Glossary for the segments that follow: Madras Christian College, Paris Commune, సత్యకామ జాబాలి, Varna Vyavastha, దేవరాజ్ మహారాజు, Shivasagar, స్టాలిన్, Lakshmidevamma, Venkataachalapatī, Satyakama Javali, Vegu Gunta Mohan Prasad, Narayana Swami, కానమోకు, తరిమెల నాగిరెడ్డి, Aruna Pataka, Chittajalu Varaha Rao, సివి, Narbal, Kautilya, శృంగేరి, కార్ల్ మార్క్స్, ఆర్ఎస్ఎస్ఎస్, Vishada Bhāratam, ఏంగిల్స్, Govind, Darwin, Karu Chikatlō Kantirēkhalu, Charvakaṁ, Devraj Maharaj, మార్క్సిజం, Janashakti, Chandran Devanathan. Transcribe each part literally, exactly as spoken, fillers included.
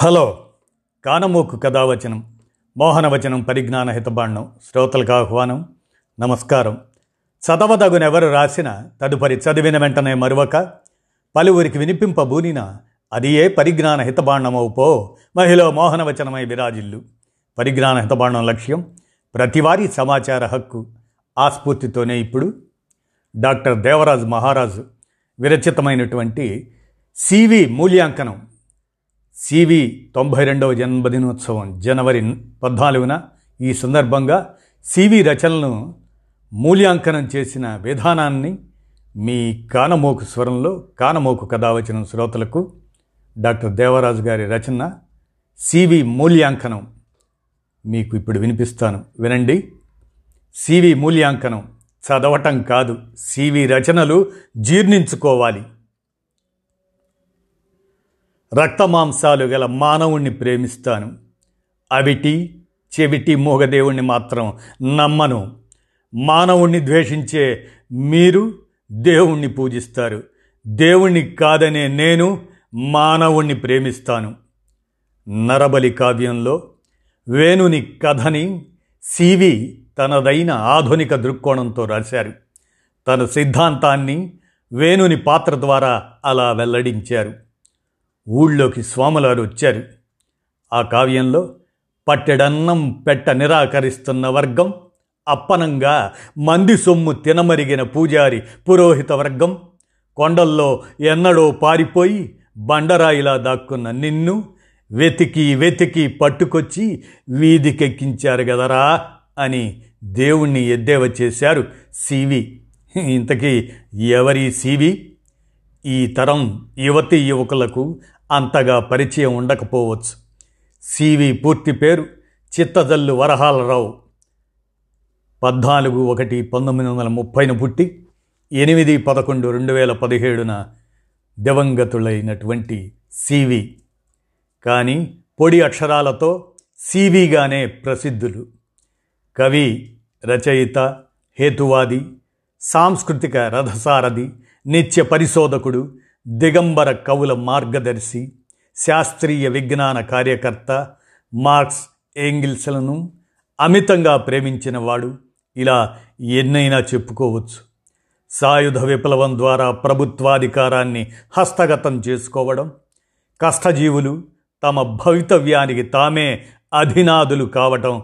Hello కానమూకు కథావచనం మోహనవచనం పరిజ్ఞాన హితబాణం శ్రోతలకు ఆహ్వానం. నమస్కారం. చదవదగునెవరు రాసిన తదుపరి చదివిన వెంటనే మరువక పలువురికి వినిపింపబూనిన అది ఏ పరిజ్ఞాన హితబాణమవు పో మహిళ మోహనవచనమై విరాజిల్లు. పరిజ్ఞాన హితబాణం లక్ష్యం ప్రతివారీ సమాచార హక్కు. ఆ స్ఫూర్తితోనే ఇప్పుడు డాక్టర్ దేవరాజ్ మహారాజు విరచితమైనటువంటి సివి మూల్యాంకనం, సివి తొంభై రెండవ జన్మదినోత్సవం జనవరి పద్నాలుగున ఈ సందర్భంగా సివి రచనలను మూల్యాంకనం చేసిన విధానాన్ని మీ కానమోకు స్వరంలో కానమోకు కథావచనం శ్రోతలకు డాక్టర్ దేవరాజు గారి రచన సివి మూల్యాంకనం మీకు ఇప్పుడు వినిపిస్తాను, వినండి. సివి మూల్యాంకనం చదవటం కాదు, సివి రచనలు జీర్ణించుకోవాలి. రక్తమాంసాలు గల మానవుణ్ణి ప్రేమిస్తాను, అవిటి చెవిటి మూగదేవుణ్ణి మాత్రం నమ్మను. మానవుణ్ణి ద్వేషించే మీరు దేవుణ్ణి పూజిస్తారు, దేవుణ్ణి కాదనే నేను మానవుణ్ణి ప్రేమిస్తాను. నరబలి కావ్యంలో వేణుని కథని సివి తనదైన ఆధునిక దృక్కోణంతో రాశారు. తన సిద్ధాంతాన్ని వేణుని పాత్ర ద్వారా అలా వెల్లడించారు. ఊళ్ళోకి స్వాములారు వచ్చారు. ఆ కావ్యంలో పట్టెడన్నం పెట్ట నిరాకరిస్తున్న వర్గం, అప్పనంగా మంది సొమ్ము తినమరిగిన పూజారి పురోహిత వర్గం, కొండల్లో ఎన్నడో పారిపోయి బండరాయిలా దాక్కున్న నిన్ను వెతికి వెతికి పట్టుకొచ్చి వీధికెక్కించారు కదరా అని దేవుణ్ణి ఎద్దేవ చేశారు సివి. ఇంతకీ ఎవరి సివి? ఈ తరం యువతీ యువకులకు అంతగా పరిచయం ఉండకపోవచ్చు. సివి పూర్తి పేరు చిత్తజల్లు వరహాలరావు. పద్నాలుగు ఒకటి పంతొమ్మిది వందల ముప్పైన పుట్టి ఎనిమిది పదకొండు రెండు వేల పదిహేడున దివంగతులైనటువంటి సివి, కానీ పొడి అక్షరాలతో సివిగానే ప్రసిద్ధులు. కవి, రచయిత, హేతువాది, సాంస్కృతిక రథసారథి, నిత్య పరిశోధకుడు, దిగంబర కవుల మార్గదర్శి, శాస్త్రీయ విజ్ఞాన కార్యకర్త, మార్క్స్, ఏంగిల్స్లను అమితంగా ప్రేమించినవాడు. ఇలా ఎన్నైనా చెప్పుకోవచ్చు. సాయుధ విప్లవం ద్వారా ప్రభుత్వాధికారాన్ని హస్తగతం చేసుకోవడం, కష్టజీవులు తమ భవితవ్యానికి తామే అధినాదులు కావటం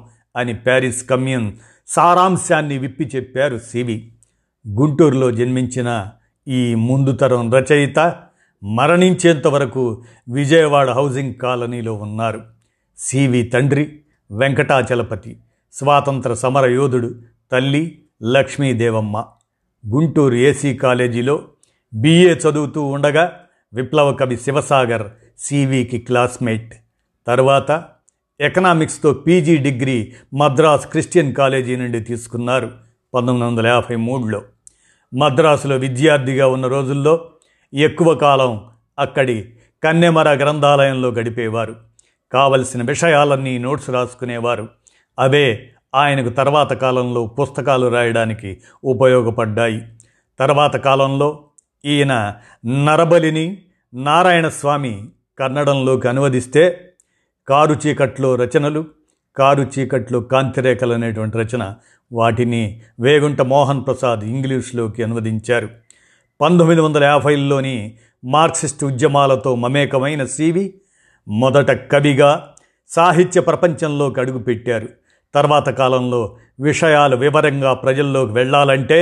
అని ప్యారిస్ కమ్యూన్ సారాంశాన్ని విప్పి చెప్పారు సివి. గుంటూరులో జన్మించిన ఈ ముందు తరం రచయిత మరణించేంత వరకు విజయవాడ హౌసింగ్ కాలనీలో ఉన్నారు. సివి తండ్రి వెంకటాచలపతి స్వాతంత్ర సమర యోధుడు, తల్లి లక్ష్మీదేవమ్మ. గుంటూరు ఏసీ కాలేజీలో బిఏ చదువుతూ ఉండగా విప్లవ కవి శివసాగర్ సివికి క్లాస్మేట్. తర్వాత ఎకనామిక్స్తో PG degree Madras Christian college నుండి తీసుకున్నారు పంతొమ్మిది వందల యాభై మూడులో. మద్రాసులో విద్యార్థిగా ఉన్న రోజుల్లో ఎక్కువ కాలం అక్కడి కన్నెమర గ్రంథాలయంలో గడిపేవారు. కావలసిన విషయాలన్నీ నోట్స్ రాసుకునేవారు. అవే ఆయనకు తర్వాత కాలంలో పుస్తకాలు రాయడానికి ఉపయోగపడ్డాయి. తర్వాత కాలంలో ఈయన నరబలిని నారాయణ స్వామి కన్నడంలోకి అనువదిస్తే కారు చీకట్లో రచనలు, కారు చీకట్లో కాంతిరేఖలు అనేటువంటి రచన, వాటిని వేగుంట మోహన్ ప్రసాద్ ఇంగ్లీష్లోకి అనువదించారు. పంతొమ్మిది వందల యాభైలోని మార్క్సిస్ట్ ఉద్యమాలతో మమేకమైన సివి మొదట కవిగా సాహిత్య ప్రపంచంలోకి అడుగుపెట్టారు. తర్వాత కాలంలో విషయాలు వివరంగా ప్రజల్లోకి వెళ్ళాలంటే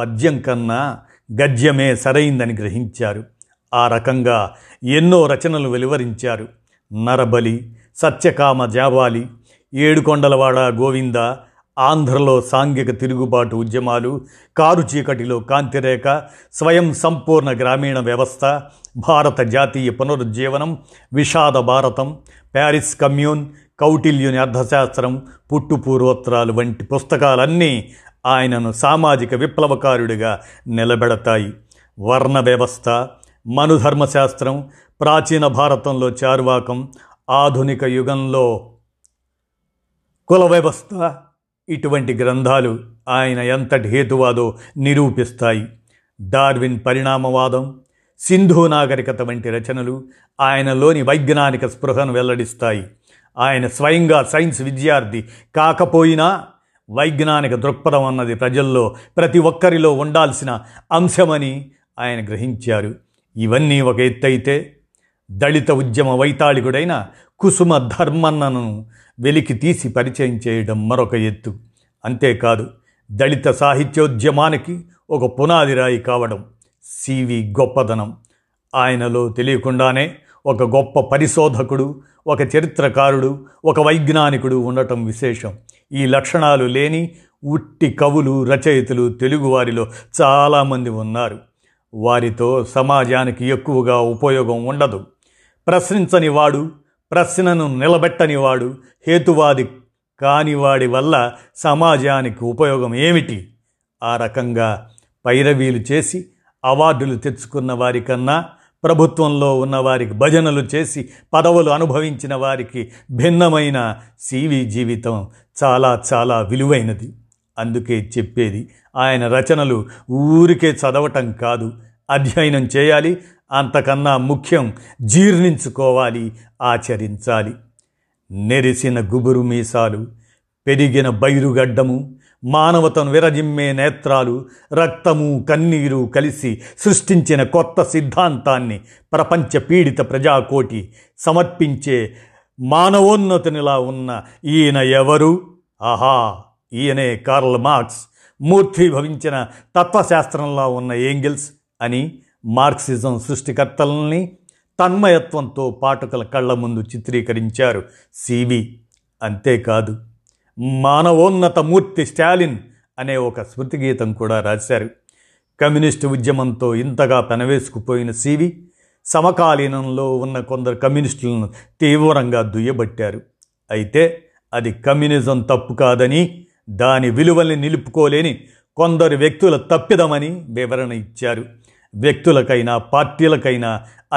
పద్యం కన్నా గద్యమే సరైందని గ్రహించారు. ఆ రకంగా ఎన్నో రచనలు వెలువరించారు. నరబలి, సత్యకామ జావాలి, ఏడుకొండలవాడ గోవింద, ఆంధ్రలో సాంఘిక తిరుగుబాటు ఉద్యమాలు, కారు చీకటిలో కాంతిరేఖ, స్వయం సంపూర్ణ గ్రామీణ వ్యవస్థ, భారత జాతీయ పునరుజ్జీవనం, విషాద భారతం, ప్యారిస్ కమ్యూన్, కౌటిల్యుని అర్థశాస్త్రం, పుట్టుపూర్వోత్తరాలు వంటి పుస్తకాలన్నీ ఆయనను సామాజిక విప్లవకారుడిగా నిలబెడతాయి. వర్ణ వ్యవస్థ, మను ధర్మ శాస్త్రం, ప్రాచీన భారతంలో చార్వాకం, ఆధునిక యుగంలో కుల వ్యవస్థ, ఇటువంటి గ్రంథాలు ఆయన ఎంతటి హేతువాదో నిరూపిస్తాయి. డార్విన్ పరిణామవాదం, సింధు నాగరికత వంటి రచనలు ఆయనలోని వైజ్ఞానిక స్పృహను వెల్లడిస్తాయి. ఆయన స్వయంగా సైన్స్ విద్యార్థి కాకపోయినా వైజ్ఞానిక దృక్పథం అన్నది ప్రజల్లో ప్రతి ఒక్కరిలో ఉండాల్సిన అంశమని ఆయన గ్రహించారు. ఇవన్నీ ఒక ఎత్తైతే దళిత ఉద్యమ వైతాళికుడైన కుసుమ ధర్మన్నను వెలికి తీసి పరిచయం చేయడం మరొక ఎత్తు. అంతేకాదు, దళిత సాహిత్యోద్యమానికి ఒక పునాది రాయి కావడం సివి గొప్పదనం. ఆయనలో తెలియకుండానే ఒక గొప్ప పరిశోధకుడు, ఒక చరిత్రకారుడు, ఒక వైజ్ఞానికుడు ఉండటం విశేషం. ఈ లక్షణాలు లేని ఉట్టి కవులు, రచయితలు తెలుగువారిలో చాలామంది ఉన్నారు. వారితో సమాజానికి ఎక్కువగా ఉపయోగం ఉండదు. ప్రశ్నించని వాడు, ప్రశ్నను నిలబెట్టని వాడు, హేతువాది కానివాడి వల్ల సమాజానికి ఉపయోగం ఏమిటి? ఆ రకంగా పైరవీలు చేసి అవార్డులు తెచ్చుకున్న వారికన్నా, ప్రభుత్వంలో ఉన్నవారికి భజనలు చేసి పదవులు అనుభవించిన వారికి భిన్నమైన సివి జీవితం చాలా చాలా విలువైనది. అందుకే చెప్పేది, ఆయన రచనలు ఊరికే చదవటం కాదు, అధ్యయనం చేయాలి. అంతకన్నా ముఖ్యం, జీర్ణించుకోవాలి, ఆచరించాలి. నెరిసిన గుబురు మీసాలు, పెరిగిన బైరుగడ్డము, మానవతను విరజిమ్మే నేత్రాలు, రక్తము కన్నీరు కలిసి సృష్టించిన కొత్త సిద్ధాంతాన్ని ప్రపంచ పీడిత ప్రజాకోటి సమర్పించే మానవోన్నతినిలా ఉన్న ఈయన ఎవరు? ఆహా, ఈయనే కార్ల్ మార్క్స్ మూర్తిభవించిన తత్వశాస్త్రంలా ఉన్న ఏంగిల్స్ అని మార్క్సిజం సృష్టికర్తలని తన్మయత్వంతో పాఠకుల కళ్ళ ముందు చిత్రీకరించారు సివి. అంతేకాదు, మానవోన్నత మూర్తి స్టాలిన్ అనే ఒక స్మృతి గీతం కూడా రాశారు. కమ్యూనిస్టు ఉద్యమంతో ఇంతగా పెనవేసుకుపోయిన సివి సమకాలీనంలో ఉన్న కొందరు కమ్యూనిస్టులను తీవ్రంగా దుయ్యబట్టారు. అయితే అది కమ్యూనిజం తప్పు కాదని, దాని విలువల్ని నిలుపుకోలేని కొందరు వ్యక్తుల తప్పిదమని వివరణ ఇచ్చారు. వ్యక్తులకైనా, పార్టీలకైనా,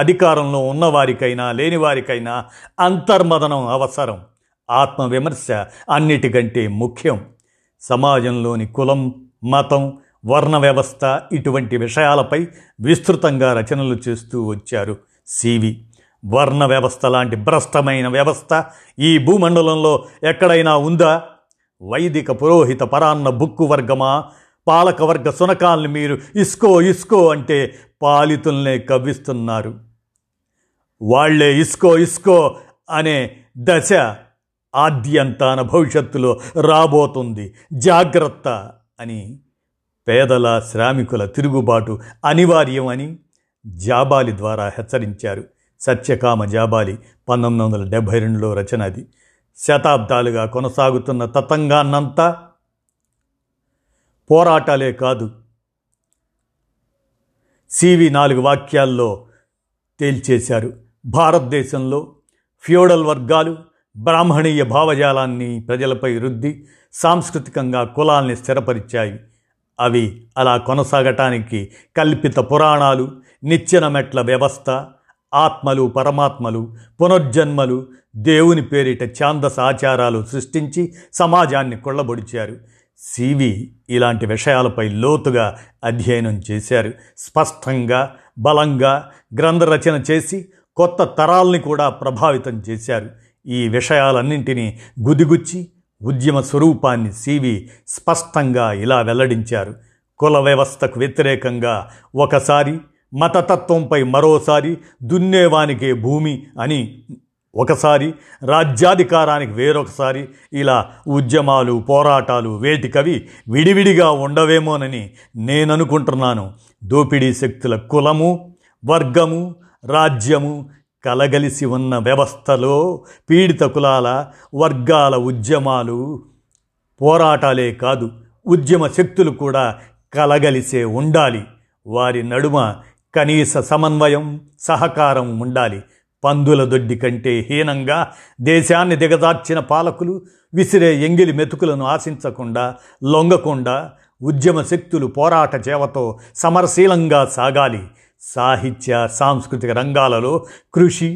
అధికారంలో ఉన్నవారికైనా, లేనివారికైనా అంతర్మదనం అవసరం. ఆత్మవిమర్శ అన్నిటికంటే ముఖ్యం. సమాజంలోని కులం, మతం, వర్ణ వ్యవస్థ ఇటువంటి విషయాలపై విస్తృతంగా రచనలు చేస్తూ వచ్చారు సివి. వర్ణ వ్యవస్థ లాంటి భ్రష్టమైన వ్యవస్థ ఈ భూమండలంలో ఎక్కడైనా ఉందా? వైదిక పురోహిత పరాన్న బుక్కు వర్గమా? పాలకవర్గ సునకాల్ని మీరు ఇస్కో ఇస్కో అంటే పాలితుల్నే కవ్విస్తున్నారు. వాళ్లే ఇస్కో ఇస్కో అనే దశ ఆద్యంతాన భవిష్యత్తులో రాబోతుంది, జాగ్రత్త అని పేదల శ్రామికుల తిరుగుబాటు అనివార్యం అని జాబాలి ద్వారా హెచ్చరించారు. సత్యకామ జాబాలి పంతొమ్మిది వందల డెబ్భై రెండులో రచన. అది శతాబ్దాలుగా కొనసాగుతున్న తతంగాన్నంతా పోరాటాలే కాదు సివి నాలుగు వాక్యాల్లో తేల్చేశారు. భారతదేశంలో ఫ్యూడల్ వర్గాలు బ్రాహ్మణీయ భావజాలాన్ని ప్రజలపై రుద్ది సాంస్కృతికంగా కులాల్ని స్థిరపరిచాయి. అవి అలా కొనసాగటానికి కల్పిత పురాణాలు, నిచ్చెన మెట్ల వ్యవస్థ, ఆత్మలు, పరమాత్మలు, పునర్జన్మలు, దేవుని పేరిట ఛాందస ఆచారాలు సృష్టించి సమాజాన్ని కొల్లబొడిచారు. సివి ఇలాంటి విషయాలపై లోతుగా అధ్యయనం చేశారు. స్పష్టంగా, బలంగా గ్రంథరచన చేసి కొత్త తరాల్ని కూడా ప్రభావితం చేశారు. ఈ విషయాలన్నింటినీ గుదిగుచ్చి ఉద్యమ స్వరూపాన్ని సివి స్పష్టంగా ఇలా వెల్లడించారు. కుల వ్యవస్థకు వ్యతిరేకంగా ఒకసారి, మతతత్వంపై మరోసారి, దున్నేవానికే భూమి అని ఒకసారి, రాజ్యాధికారానికి వేరొకసారి ఇలా ఉద్యమాలు, పోరాటాలు వేటికవి విడివిడిగా ఉండవేమోనని నేననుకుంటున్నాను. దోపిడీ శక్తుల కులము, వర్గము, రాజ్యము కలగలిసి ఉన్న వ్యవస్థలో పీడిత కులాల, వర్గాల ఉద్యమాలు, పోరాటాలే కాదు ఉద్యమ శక్తులు కూడా కలగలిసే ఉండాలి. వారి నడుమ కనీస సమన్వయం, సహకారం ఉండాలి. పందుల దొడ్డి కంటే హీనంగా దేశాన్ని దిగజార్చిన పాలకులు విసిరే ఎంగిలి మెతుకులను ఆశించకుండా, లొంగకుండా ఉద్యమ శక్తులు పోరాట చేవతో సమరశీలంగా సాగాలి. సాహిత్య, సాంస్కృతిక రంగాలలో కృషి,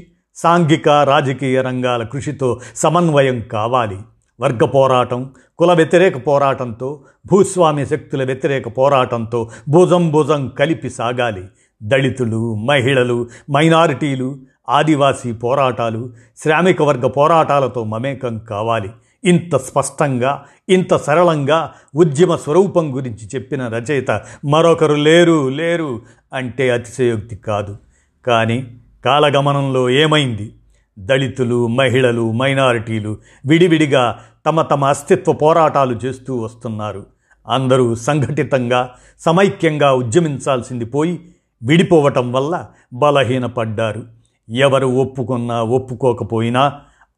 సాంఘిక, రాజకీయ రంగాల కృషితో సమన్వయం కావాలి. వర్గ పోరాటం, కుల వ్యతిరేక పోరాటంతో, భూస్వామ్య శక్తుల వ్యతిరేక పోరాటంతో భుజం భుజం కలిపి సాగాలి. దళితులు, మహిళలు, మైనారిటీలు, ఆదివాసీ పోరాటాలు, శ్రామిక వర్గ పోరాటాలతో మమేకం కావాలి. ఇంత స్పష్టంగా, ఇంత సరళంగా ఉద్యమ స్వరూపం గురించి చెప్పిన రచయిత మరొకరు లేరు లేరు అంటే అతిశయోక్తి కాదు. కానీ కాలగమనంలో ఏమైంది? దళితులు, మహిళలు, మైనారిటీలు విడివిడిగా తమ తమ అస్తిత్వ పోరాటాలు చేస్తూ వస్తున్నారు. అందరూ సంఘటితంగా, సమైక్యంగా ఉద్యమించాల్సింది పోయి విడిపోవటం వల్ల బలహీనపడ్డారు. ఎవరు ఒప్పుకున్నా ఒప్పుకోకపోయినా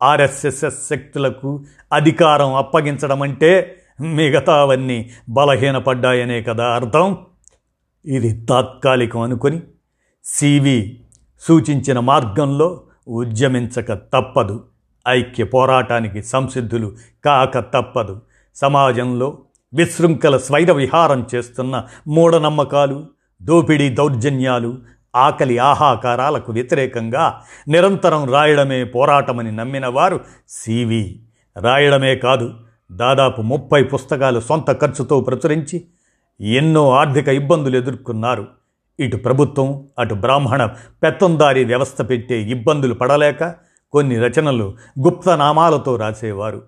ఆర్ఎస్ఎస్ఎస్ శక్తులకు అధికారం అప్పగించడం అంటే మిగతావన్నీ బలహీనపడ్డాయనే కదా అర్థం. ఇది తాత్కాలికం అనుకొని సివి సూచించిన మార్గంలో ఉద్యమించక తప్పదు. ఐక్య పోరాటానికి సంసిద్ధులు కాక తప్పదు. సమాజంలో విశృంఖల స్వైర విహారం చేస్తున్న మూఢనమ్మకాలు, దోపిడీ, దౌర్జన్యాలు, ఆకలి ఆహాకారాలకు వ్యతిరేకంగా నిరంతరం రాయడమే పోరాటమని నమ్మిన వారు సివి. రాయడమే కాదు, దాదాపు ముప్పై పుస్తకాలు సొంత ఖర్చుతో ప్రచురించి ఎన్నో ఆర్థిక ఇబ్బందులు ఎదుర్కొన్నారు. ఇటు ప్రభుత్వం, అటు బ్రాహ్మణ పెత్తందారీ వ్యవస్థ పెట్టే ఇబ్బందులు పడలేక కొన్ని రచనలు గుప్తనామాలతో రాసేవారు.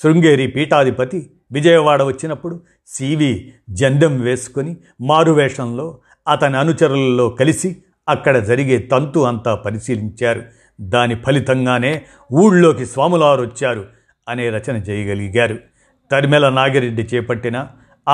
శృంగేరి పీఠాధిపతి విజయవాడ వచ్చినప్పుడు సివి జెండెం వేసుకొని మారువేషంలో అతని అనుచరులలో కలిసి అక్కడ జరిగే తంతు అంతా పరిశీలించారు. దాని ఫలితంగానే ఊళ్ళోకి స్వాములారు వచ్చారు అనే రచన చేయగలిగారు. తరిమెల నాగిరెడ్డి చేపట్టిన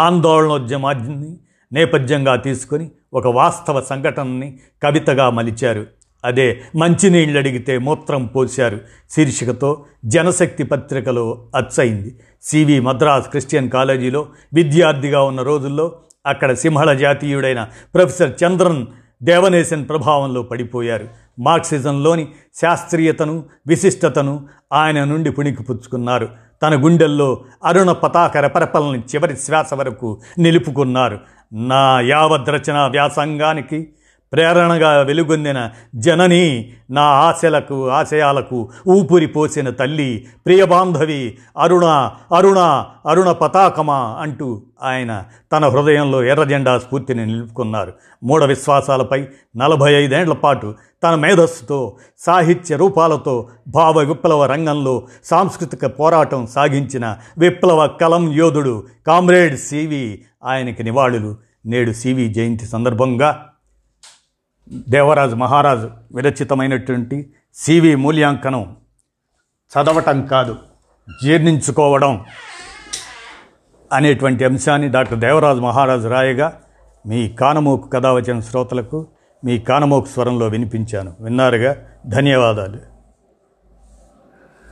ఆందోళనోద్యమాన్ని నేపథ్యంగా తీసుకొని ఒక వాస్తవ సంఘటనని కవితగా మలిచారు. అదే మంచినీళ్ళు అడిగితే మూత్రం పోశారు శీర్షికతో జనశక్తి పత్రికలో అచ్చయింది. సివి మద్రాస్ క్రిస్టియన్ కాలేజీలో విద్యార్థిగా ఉన్న రోజుల్లో అక్కడ సింహళ జాతీయుడైన ప్రొఫెసర్ చంద్రన్ దేవనేశన్ ప్రభావంలో పడిపోయారు. మార్క్సిజంలోని శాస్త్రీయతను, విశిష్టతను ఆయన నుండి పుణికిపుచ్చుకున్నారు. తన గుండెల్లో అరుణ పతాక రెపరెపల్ని చివరి శ్వాస వరకు నిలుపుకున్నారు. నా యావద్రచనా వ్యాసంగానికి ప్రేరణగా వెలుగొందిన జనని, నా ఆశలకు ఆశయాలకు ఊపిరి పోసిన తల్లి, ప్రియబాంధవి, అరుణ అరుణ అరుణ పతాకమా అంటూ ఆయన తన హృదయంలో ఎర్రజెండా స్ఫూర్తిని నిలుపుకున్నారు. మూఢ విశ్వాసాలపై నలభై ఐదేళ్ల పాటు తన మేధస్సుతో, సాహిత్య రూపాలతో భావ విప్లవ రంగంలో సాంస్కృతిక పోరాటం సాగించిన విప్లవ కలం యోధుడు కామ్రేడ్ సివి ఆయనకి నివాళులు. నేడు సివి జయంతి సందర్భంగా దేవరాజ్ మహారాజ్ విరచితమైనటువంటి సివి మూల్యాంకనం చదవటం కాదు, జీర్ణించుకోవడం అనేటువంటి అంశాన్ని డాక్టర్ దేవరాజ్ మహారాజ్ రాయగా మీ కానమోకు కథ వచ్చిన శ్రోతలకు మీ కానమోకు స్వరంలో వినిపించాను. విన్నారుగా, ధన్యవాదాలు.